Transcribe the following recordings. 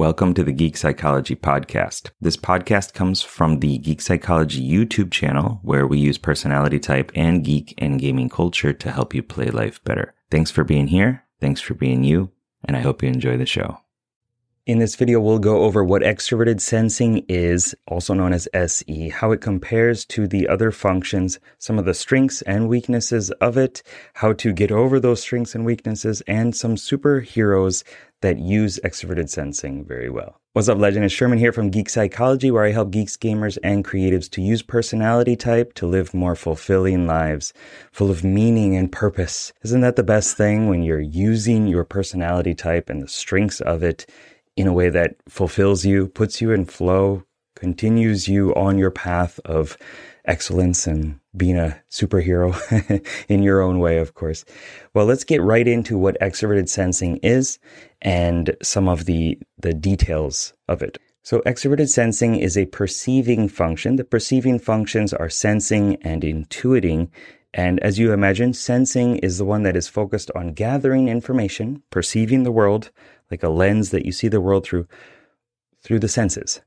Welcome to the Geek Psychology Podcast. This podcast comes from the Geek Psychology YouTube channel, where we use personality type and geek and gaming culture to help you play life better. Thanks for being here. Thanks for being you. And I hope you enjoy the show. In this video, we'll go over what extraverted sensing is, also known as SE, how it compares to the other functions, some of the strengths and weaknesses of it, how to get over those strengths and weaknesses, and some superheroes that use extraverted sensing very well. What's up, legend? It's Sherman here from Geek Psychology, where I help geeks, gamers, and creatives to use personality type to live more fulfilling lives, full of meaning and purpose. Isn't that the best thing, when you're using your personality type and the strengths of it in a way that fulfills you, puts you in flow, continues you on your path of excellence and being a superhero in your own way, of course. Well, let's get right into what extraverted sensing is and some of the details of it. So extraverted sensing is a perceiving function. The perceiving functions are sensing and intuiting. And as you imagine, sensing is the one that is focused on gathering information, perceiving the world, like a lens that you see the world through the senses,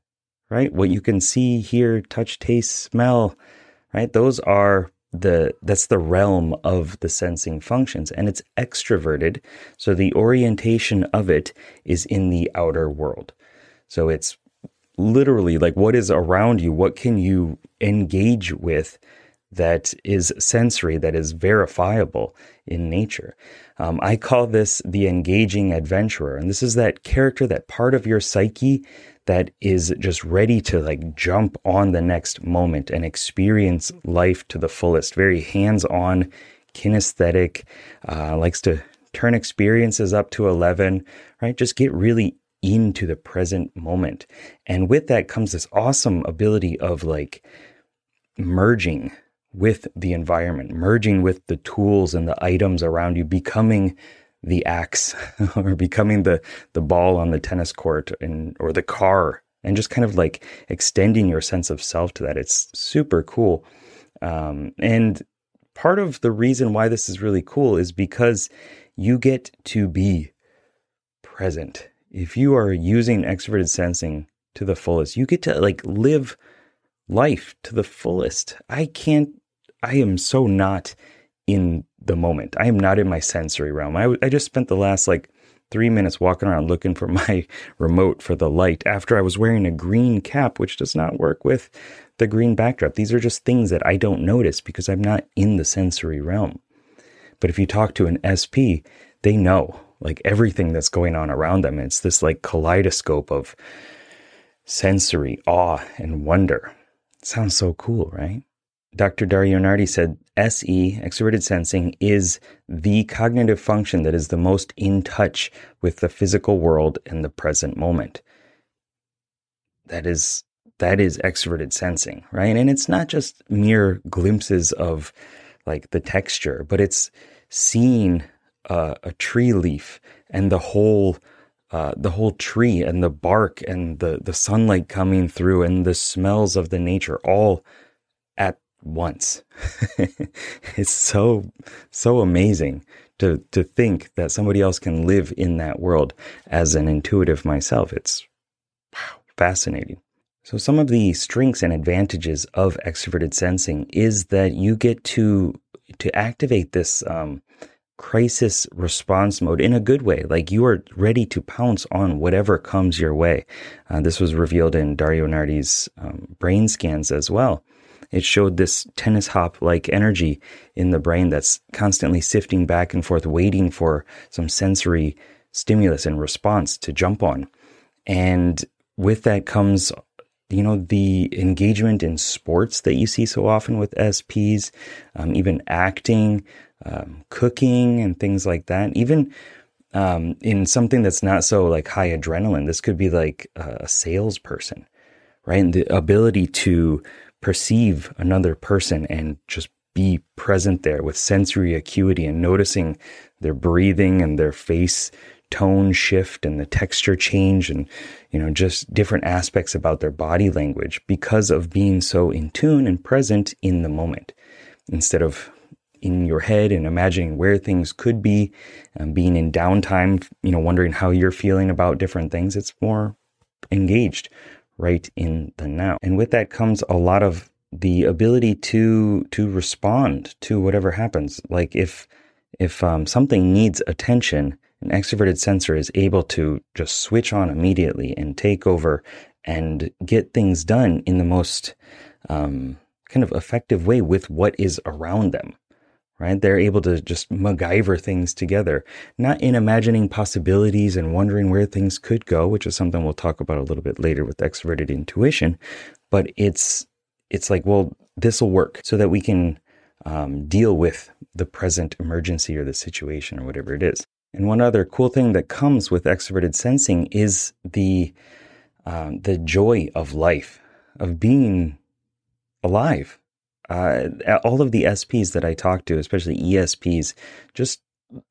right? What you can see, hear, touch, taste, smell, right? Those are that's the realm of the sensing functions, and it's extroverted. So the orientation of it is in the outer world. So it's literally like what is around you, what can you engage with that is sensory, that is verifiable in nature. I call this the engaging adventurer. And this is that character, that part of your psyche that is just ready to like jump on the next moment and experience life to the fullest. Very hands-on, kinesthetic, likes to turn experiences up to 11, right? Just get really into the present moment. And with that comes this awesome ability of like merging with the environment, merging with the tools and the items around you, becoming the axe or becoming the ball on the tennis court or the car, and just kind of like extending your sense of self to that. It's super cool. And part of the reason why this is really cool is because you get to be present. If you are using extroverted sensing to the fullest, you get to like live life to the fullest. I am so not in the moment. I am not in my sensory realm. I just spent the last like 3 minutes walking around looking for my remote for the light after I was wearing a green cap, which does not work with the green backdrop. These are just things that I don't notice because I'm not in the sensory realm. But if you talk to an SP, they know like everything that's going on around them. It's this like kaleidoscope of sensory awe and wonder. It sounds so cool, right? Dr. Dario Nardi said, SE, extroverted sensing, is the cognitive function that is the most in touch with the physical world and the present moment. That is extroverted sensing, right? And it's not just mere glimpses of like the texture, but it's seeing a tree leaf and the whole tree and the bark and the sunlight coming through and the smells of the nature all at once. It's so amazing to think that somebody else can live in that world. As an intuitive myself, it's fascinating. So some of the strengths and advantages of extroverted sensing is that you get to activate this crisis response mode in a good way. Like you are ready to pounce on whatever comes your way. This was revealed in Dario Nardi's brain scans as well. It showed this tennis hop like energy in the brain that's constantly sifting back and forth, waiting for some sensory stimulus and response to jump on. And with that comes, you know, the engagement in sports that you see so often with SPs, even acting, cooking and things like that, even in something that's not so like high adrenaline. This could be like a salesperson, right? And the ability to perceive another person and just be present there with sensory acuity and noticing their breathing and their face tone shift and the texture change and, you know, just different aspects about their body language because of being so in tune and present in the moment instead of in your head and imagining where things could be and being in downtime, you know, wondering how you're feeling about different things. It's more engaged right in the now. And with that comes a lot of the ability to respond to whatever happens. Like if something needs attention, an extroverted sensor is able to just switch on immediately and take over and get things done in the most kind of effective way with what is around them, right? They're able to just MacGyver things together, not in imagining possibilities and wondering where things could go, which is something we'll talk about a little bit later with extroverted intuition, but it's like, well, this will work so that we can deal with the present emergency or the situation or whatever it is. And one other cool thing that comes with extroverted sensing is the joy of life, of being alive. All of the SPs that I talk to, especially ESPs, just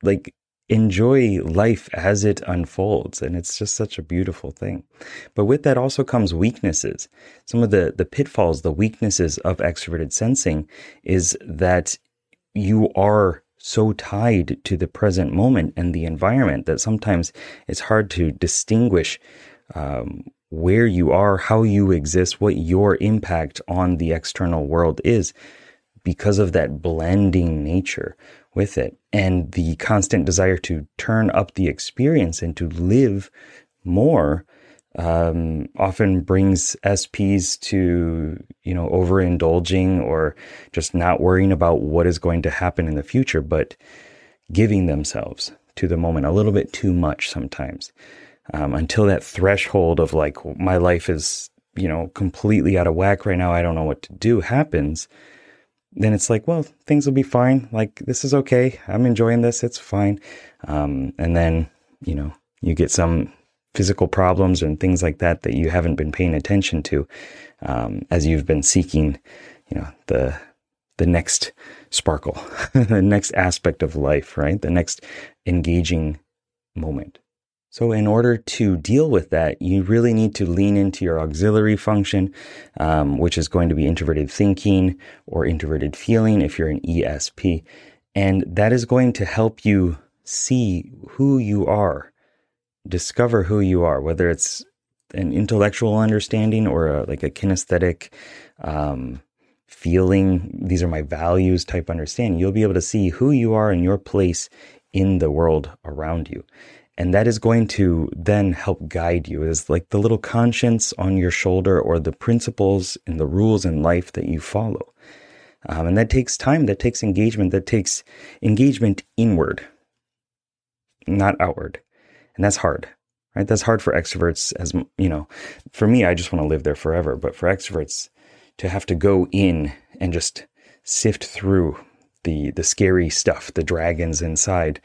like enjoy life as it unfolds. And it's just such a beautiful thing. But with that also comes weaknesses. Some of the pitfalls, the weaknesses of extroverted sensing is that you are so tied to the present moment and the environment that sometimes it's hard to distinguish where you are, how you exist, what your impact on the external world is because of that blending nature with it and the constant desire to turn up the experience and to live more often brings SPs to, you know, overindulging or just not worrying about what is going to happen in the future, but giving themselves to the moment a little bit too much sometimes. Until that threshold of like, my life is, you know, completely out of whack right now, I don't know what to do happens, then it's like, well, things will be fine. Like, this is okay. I'm enjoying this. It's fine. And then, you know, you get some physical problems and things like that that you haven't been paying attention to as you've been seeking, you know, the next sparkle, the next aspect of life, right? The next engaging moment. So in order to deal with that, you really need to lean into your auxiliary function, which is going to be introverted thinking or introverted feeling if you're an ESP. And that is going to help you see who you are, discover who you are, whether it's an intellectual understanding or like a kinesthetic feeling. These are my values type understanding. You'll be able to see who you are and your place in the world around you. And that is going to then help guide you. It's like the little conscience on your shoulder or the principles and the rules in life that you follow. And that takes time, that takes engagement inward, not outward. And that's hard, right? That's hard for extroverts as, you know, for me, I just want to live there forever. But for extroverts to have to go in and just sift through the scary stuff, the dragons inside,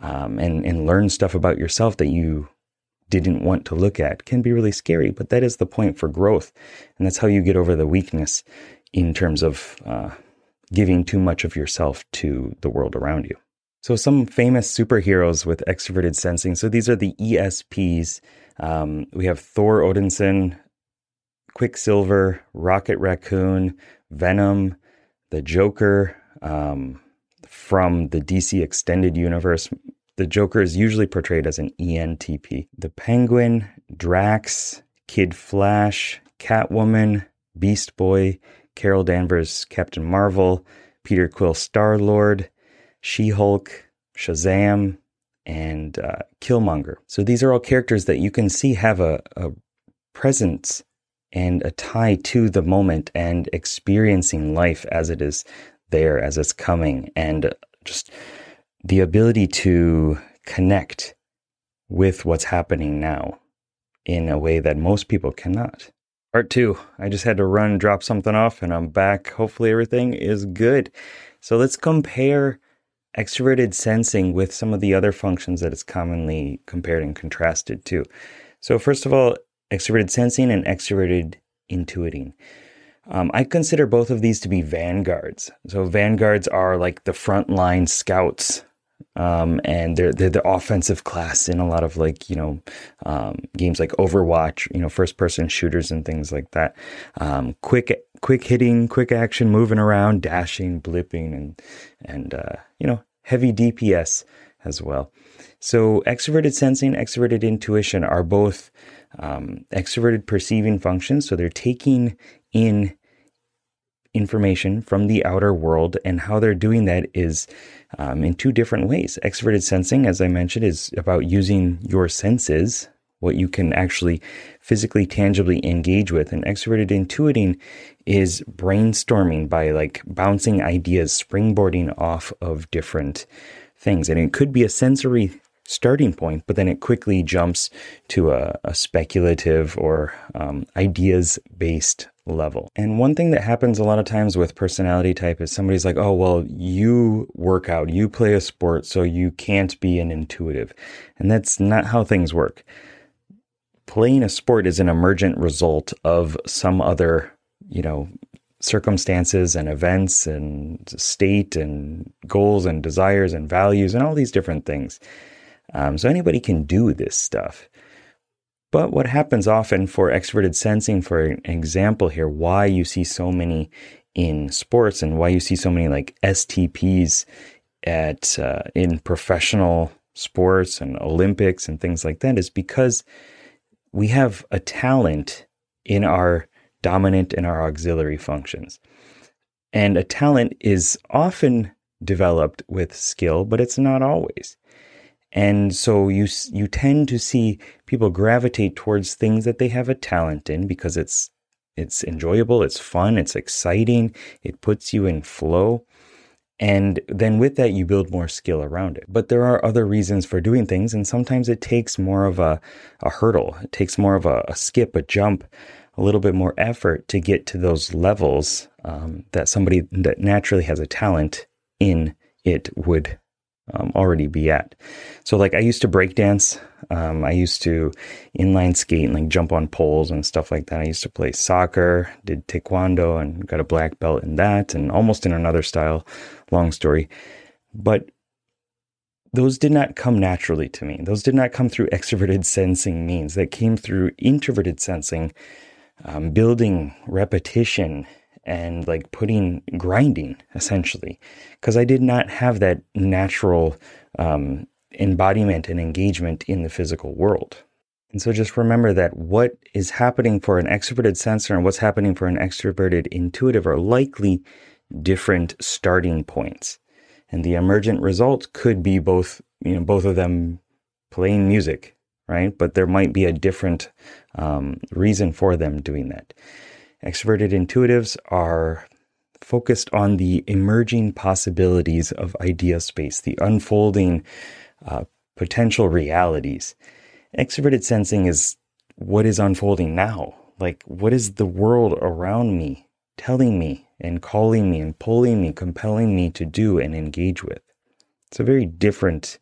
and learn stuff about yourself that you didn't want to look at can be really scary, but that is the point for growth. And that's how you get over the weakness in terms of giving too much of yourself to the world around you. So some famous superheroes with extroverted sensing. So these are the ESPs. We have Thor Odinson, Quicksilver, Rocket Raccoon, Venom, the Joker, from the DC Extended Universe. The Joker is usually portrayed as an ENTP. The Penguin, Drax, Kid Flash, Catwoman, Beast Boy, Carol Danvers, Captain Marvel, Peter Quill, Star-Lord, She-Hulk, Shazam, and Killmonger. So these are all characters that you can see have a presence and a tie to the moment and experiencing life as it is there, as it's coming, and just the ability to connect with what's happening now in a way that most people cannot. Part two, I just had to run, drop something off, and I'm back. Hopefully everything is good. So let's compare extroverted sensing with some of the other functions that it's commonly compared and contrasted to. So first of all, extroverted sensing and extroverted intuiting. I consider both of these to be vanguards. So vanguards are like the frontline scouts, and they're the offensive class in a lot of like, you know, games like Overwatch, you know, first-person shooters and things like that. Quick hitting, quick action, moving around, dashing, blipping, and you know, heavy DPS as well. So extroverted sensing, extroverted intuition are both extroverted perceiving functions. So they're taking in information from the outer world, and how they're doing that is in two different ways. Extroverted sensing, as I mentioned, is about using your senses, what you can actually physically, tangibly engage with. And extroverted intuiting is brainstorming by like bouncing ideas, springboarding off of different things. And it could be a sensory starting point, but then it quickly jumps to a speculative or ideas-based level. And one thing that happens a lot of times with personality type is somebody's like, oh, well, you work out, you play a sport, so you can't be an intuitive. And that's not how things work. Playing a sport is an emergent result of some other, circumstances and events and state and goals and desires and values and all these different things. So anybody can do this stuff. But what happens often for extroverted sensing, for an example here, why you see so many in sports and why you see so many like STPs at in professional sports and Olympics and things like that, is because we have a talent in our dominant and our auxiliary functions. And a talent is often developed with skill, but it's not always. And so you tend to see people gravitate towards things that they have a talent in because it's enjoyable, it's fun, it's exciting, it puts you in flow. And then with that, you build more skill around it. But there are other reasons for doing things, and sometimes it takes more of a hurdle. It takes more of a skip, a jump, a little bit more effort to get to those levels that somebody that naturally has a talent in it would already be at. So like I used to break dance. I used to inline skate and like jump on poles and stuff like that. I used to play soccer, did taekwondo, and got a black belt in that and almost in another style, long story. But those did not come naturally to me. Those did not come through extroverted sensing means. That came through introverted sensing, building repetition, and like grinding essentially, because I did not have that natural embodiment and engagement in the physical world. And so just remember that what is happening for an extroverted sensor and what's happening for an extroverted intuitive are likely different starting points. And the emergent result could be both of them playing music, right? But there might be a different reason for them doing that. Extroverted intuitives are focused on the emerging possibilities of idea space, the unfolding potential realities. Extroverted sensing is what is unfolding now. Like, what is the world around me telling me and calling me and pulling me, compelling me to do and engage with? It's a very different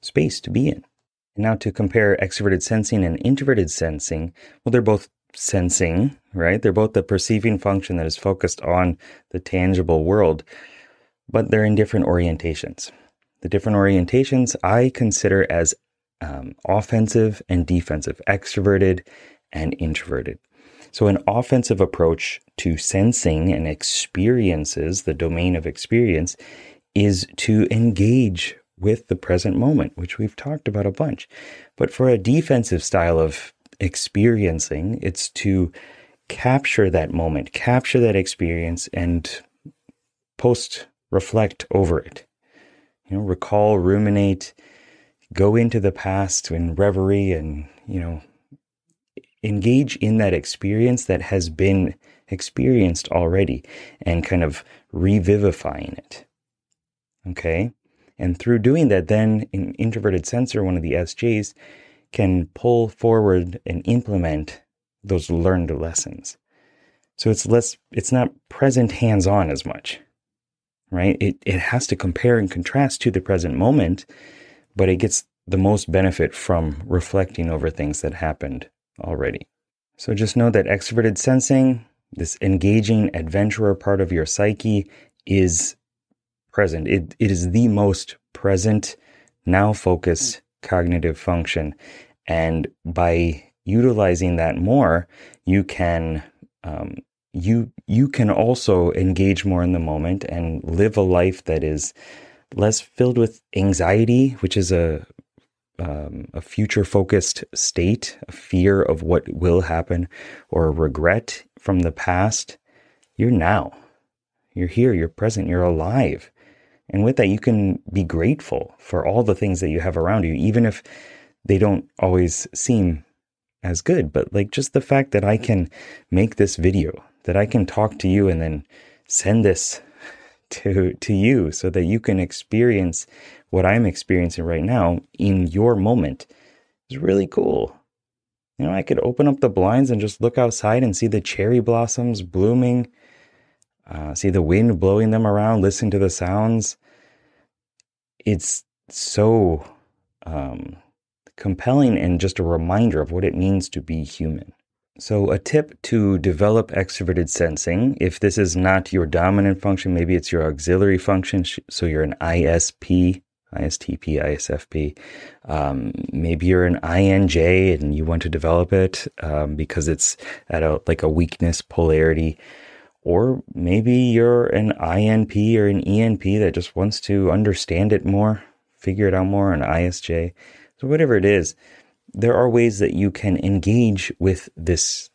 space to be in. And now to compare extroverted sensing and introverted sensing, well, they're both sensing, right? They're both the perceiving function that is focused on the tangible world, but they're in different orientations. The different orientations I consider as offensive and defensive, extroverted and introverted. So an offensive approach to sensing and experiences, the domain of experience, is to engage with the present moment, which we've talked about a bunch. But for a defensive style of experiencing, it's to capture that moment, capture that experience, and post-reflect over it. Recall, ruminate, go into the past in reverie and, engage in that experience that has been experienced already and kind of revivifying it. Okay? And through doing that, then an introverted sensor, one of the SJs, can pull forward and implement those learned lessons. So it's not present hands-on as much, right? It has to compare and contrast to the present moment, but it gets the most benefit from reflecting over things that happened already. So just know that extroverted sensing, this engaging adventurer part of your psyche, is present. It is the most present, now focused cognitive function, and by utilizing that more, you can also engage more in the moment and live a life that is less filled with anxiety, which is a a future-focused state, a fear of what will happen, or a regret from the past, you're now. You're here, you're present, you're alive. And with that, you can be grateful for all the things that you have around you, even if they don't always seem as good. But like just the fact that I can make this video, that I can talk to you and then send this to you so that you can experience what I'm experiencing right now in your moment is really cool. You know, I could open up the blinds and just look outside and see the cherry blossoms blooming, see the wind blowing them around, listen to the sounds. It's so compelling and just a reminder of what it means to be human. So a tip to develop extroverted sensing, if this is not your dominant function, maybe it's your auxiliary function, so you're an ISP, ISTP, ISFP, maybe you're an INJ and you want to develop it because it's at a weakness polarity. Or maybe you're an INP or an ENP that just wants to understand it more, figure it out more, an ISJ. So whatever it is, there are ways that you can engage with this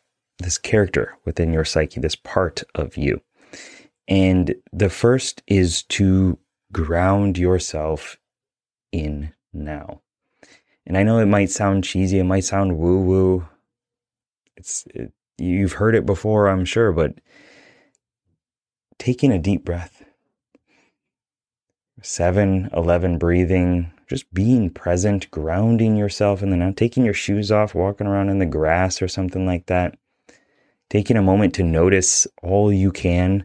character within your psyche, this part of you. And the first is to ground yourself in now. And I know it might sound cheesy, it might sound woo-woo. You've heard it before, I'm sure, but taking a deep breath, 7-11 breathing, just being present, grounding yourself in the now, taking your shoes off, walking around in the grass or something like that, taking a moment to notice all you can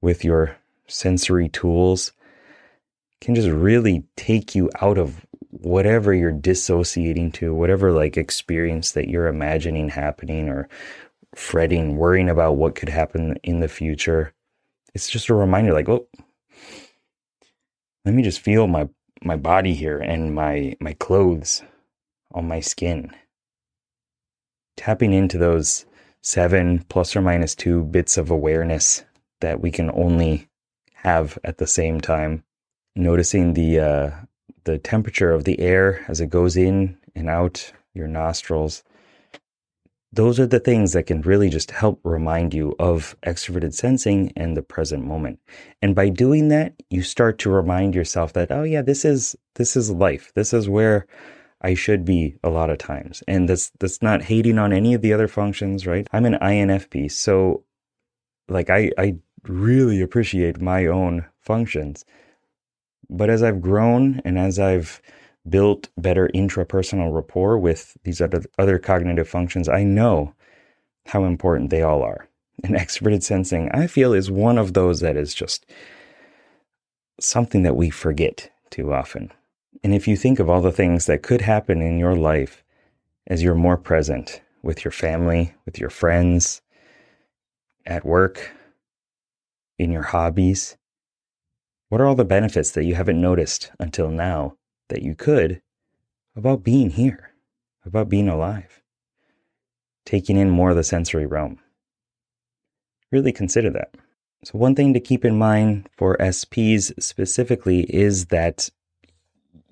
with your sensory tools can just really take you out of whatever you're dissociating to, whatever like experience that you're imagining happening or fretting, worrying about what could happen in the future. It's just a reminder like, well, let me just feel my body here and my clothes on my skin. Tapping into those 7 ± 2 bits of awareness that we can only have at the same time. Noticing the temperature of the air as it goes in and out your nostrils. Those are the things that can really just help remind you of extroverted sensing and the present moment. And by doing that, you start to remind yourself that, oh yeah, this is life. This is where I should be a lot of times. And that's not hating on any of the other functions, right? I'm an INFP, so like I really appreciate my own functions. But as I've grown and as I've built better intrapersonal rapport with these other cognitive functions, I know how important they all are. And extroverted sensing, I feel, is one of those that is just something that we forget too often. And if you think of all the things that could happen in your life as you're more present with your family, with your friends, at work, in your hobbies, what are all the benefits that you haven't noticed until now that you could, about being here, about being alive, taking in more of the sensory realm? Really consider that. So one thing to keep in mind for SPs specifically is that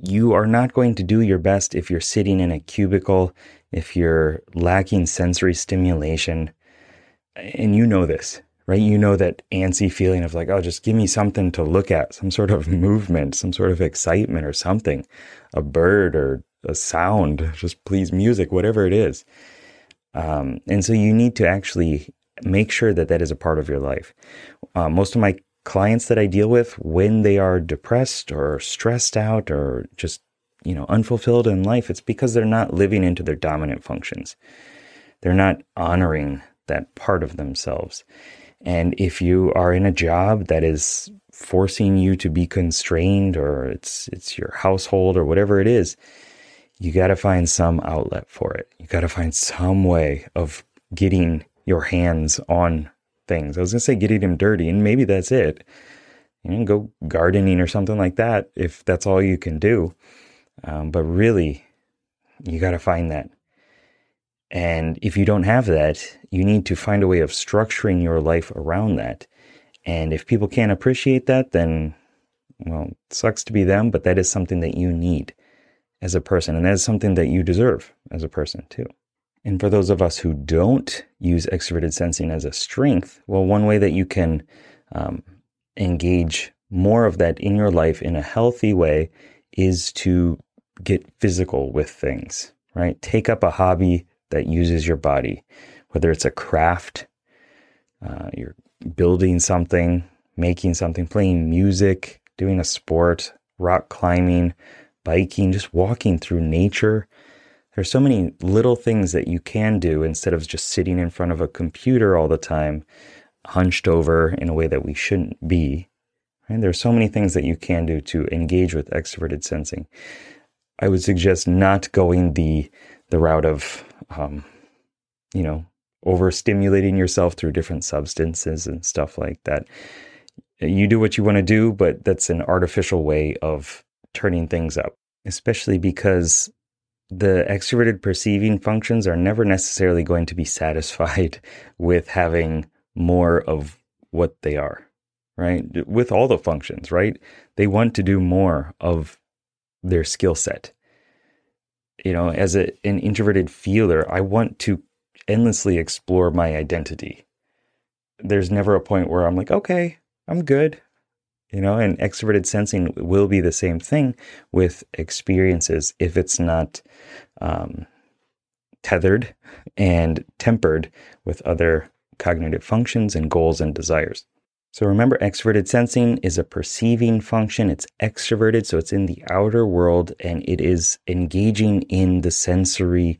you are not going to do your best if you're sitting in a cubicle, if you're lacking sensory stimulation. And you know this, right? You know that antsy feeling of like, oh, just give me something to look at, some sort of movement, some sort of excitement or something, a bird or a sound, just please music, whatever it is. And so you need to actually make sure that that is a part of your life. Most of my clients that I deal with, when they are depressed or stressed out or just, unfulfilled in life, it's because they're not living into their dominant functions. They're not honoring that part of themselves. And if you are in a job that is forcing you to be constrained, or it's your household or whatever it is, you got to find some outlet for it. You got to find some way of getting your hands on things. I was going to say getting them dirty, and maybe that's it. You can go gardening or something like that if that's all you can do. But really, you got to find that. And if you don't have that, you need to find a way of structuring your life around that. And if people can't appreciate that, then, well, it sucks to be them, but that is something that you need. as a person. And that's something that you deserve as a person too. And for those of us who don't use extroverted sensing as a strength, well, one way that you can engage more of that in your life in a healthy way is to get physical with things, right? Take up a hobby that uses your body, whether it's a craft, you're building something, making something, playing music, doing a sport, rock climbing, biking, just walking through nature. There's so many little things that you can do instead of just sitting in front of a computer all the time, hunched over in a way that we shouldn't be. And there's so many things that you can do to engage with extroverted sensing. I would suggest not going the route of, overstimulating yourself through different substances and stuff like that. You do what you want to do, but that's an artificial way of turning things up, especially because the extroverted perceiving functions are never necessarily going to be satisfied with having more of what they are, right? With all the functions, right? They want to do more of their skill set. You know, as an introverted feeler, I want to endlessly explore my identity. There's never a point where I'm like, okay, I'm good. You know, and extroverted sensing will be the same thing with experiences if it's not tethered and tempered with other cognitive functions and goals and desires. So remember, extroverted sensing is a perceiving function. It's extroverted, so it's in the outer world, and it is engaging in the sensory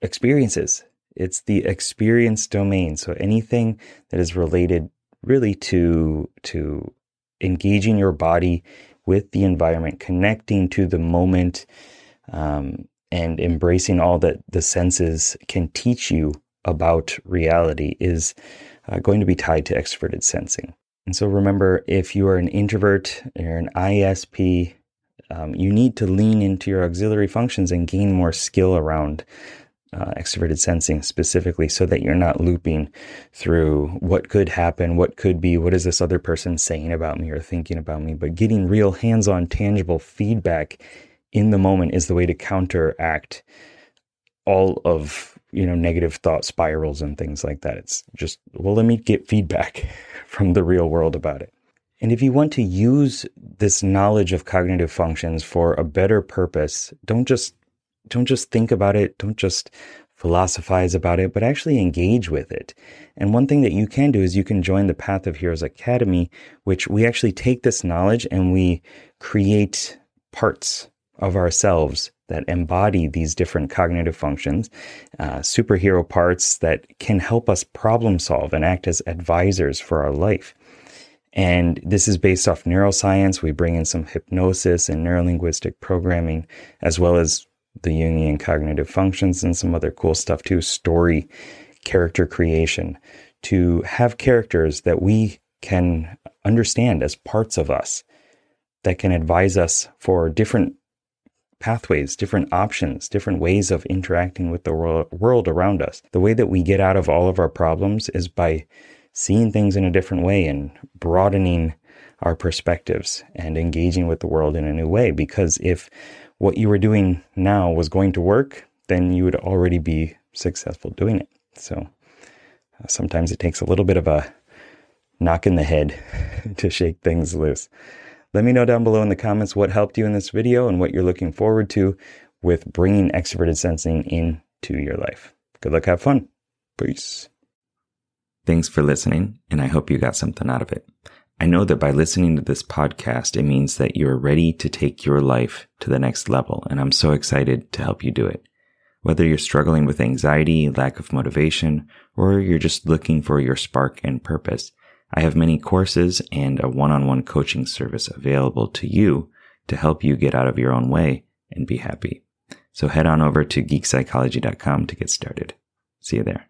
experiences. It's the experience domain. So anything that is related really to engaging your body with the environment, connecting to the moment, and embracing all that the senses can teach you about reality is going to be tied to extroverted sensing. And so remember, if you are an introvert, you're an ISP, you need to lean into your auxiliary functions and gain more skill around extroverted sensing specifically, so that you're not looping through what could happen, what could be, what is this other person saying about me or thinking about me, but getting real hands-on tangible feedback in the moment is the way to counteract all of, negative thought spirals and things like that. It's just, well, let me get feedback from the real world about it. And if you want to use this knowledge of cognitive functions for a better purpose, don't just think about it, don't just philosophize about it, but actually engage with it. And one thing that you can do is you can join the Path of Heroes Academy, which we actually take this knowledge and we create parts of ourselves that embody these different cognitive functions, superhero parts that can help us problem solve and act as advisors for our life. And this is based off neuroscience. We bring in some hypnosis and neurolinguistic programming, as well as the Jungian cognitive functions and some other cool stuff too, story, character creation, to have characters that we can understand as parts of us that can advise us for different pathways, different options, different ways of interacting with the world around us. The way that we get out of all of our problems is by seeing things in a different way and broadening our perspectives and engaging with the world in a new way. Because if what you were doing now was going to work, then you would already be successful doing it. So sometimes it takes a little bit of a knock in the head to shake things loose. Let me know down below in the comments what helped you in this video and what you're looking forward to with bringing extroverted sensing into your life. Good luck, have fun. Peace. Thanks for listening, and I hope you got something out of it. I know that by listening to this podcast, it means that you're ready to take your life to the next level, and I'm so excited to help you do it. Whether you're struggling with anxiety, lack of motivation, or you're just looking for your spark and purpose, I have many courses and a one-on-one coaching service available to you to help you get out of your own way and be happy. So head on over to geekpsychology.com to get started. See you there.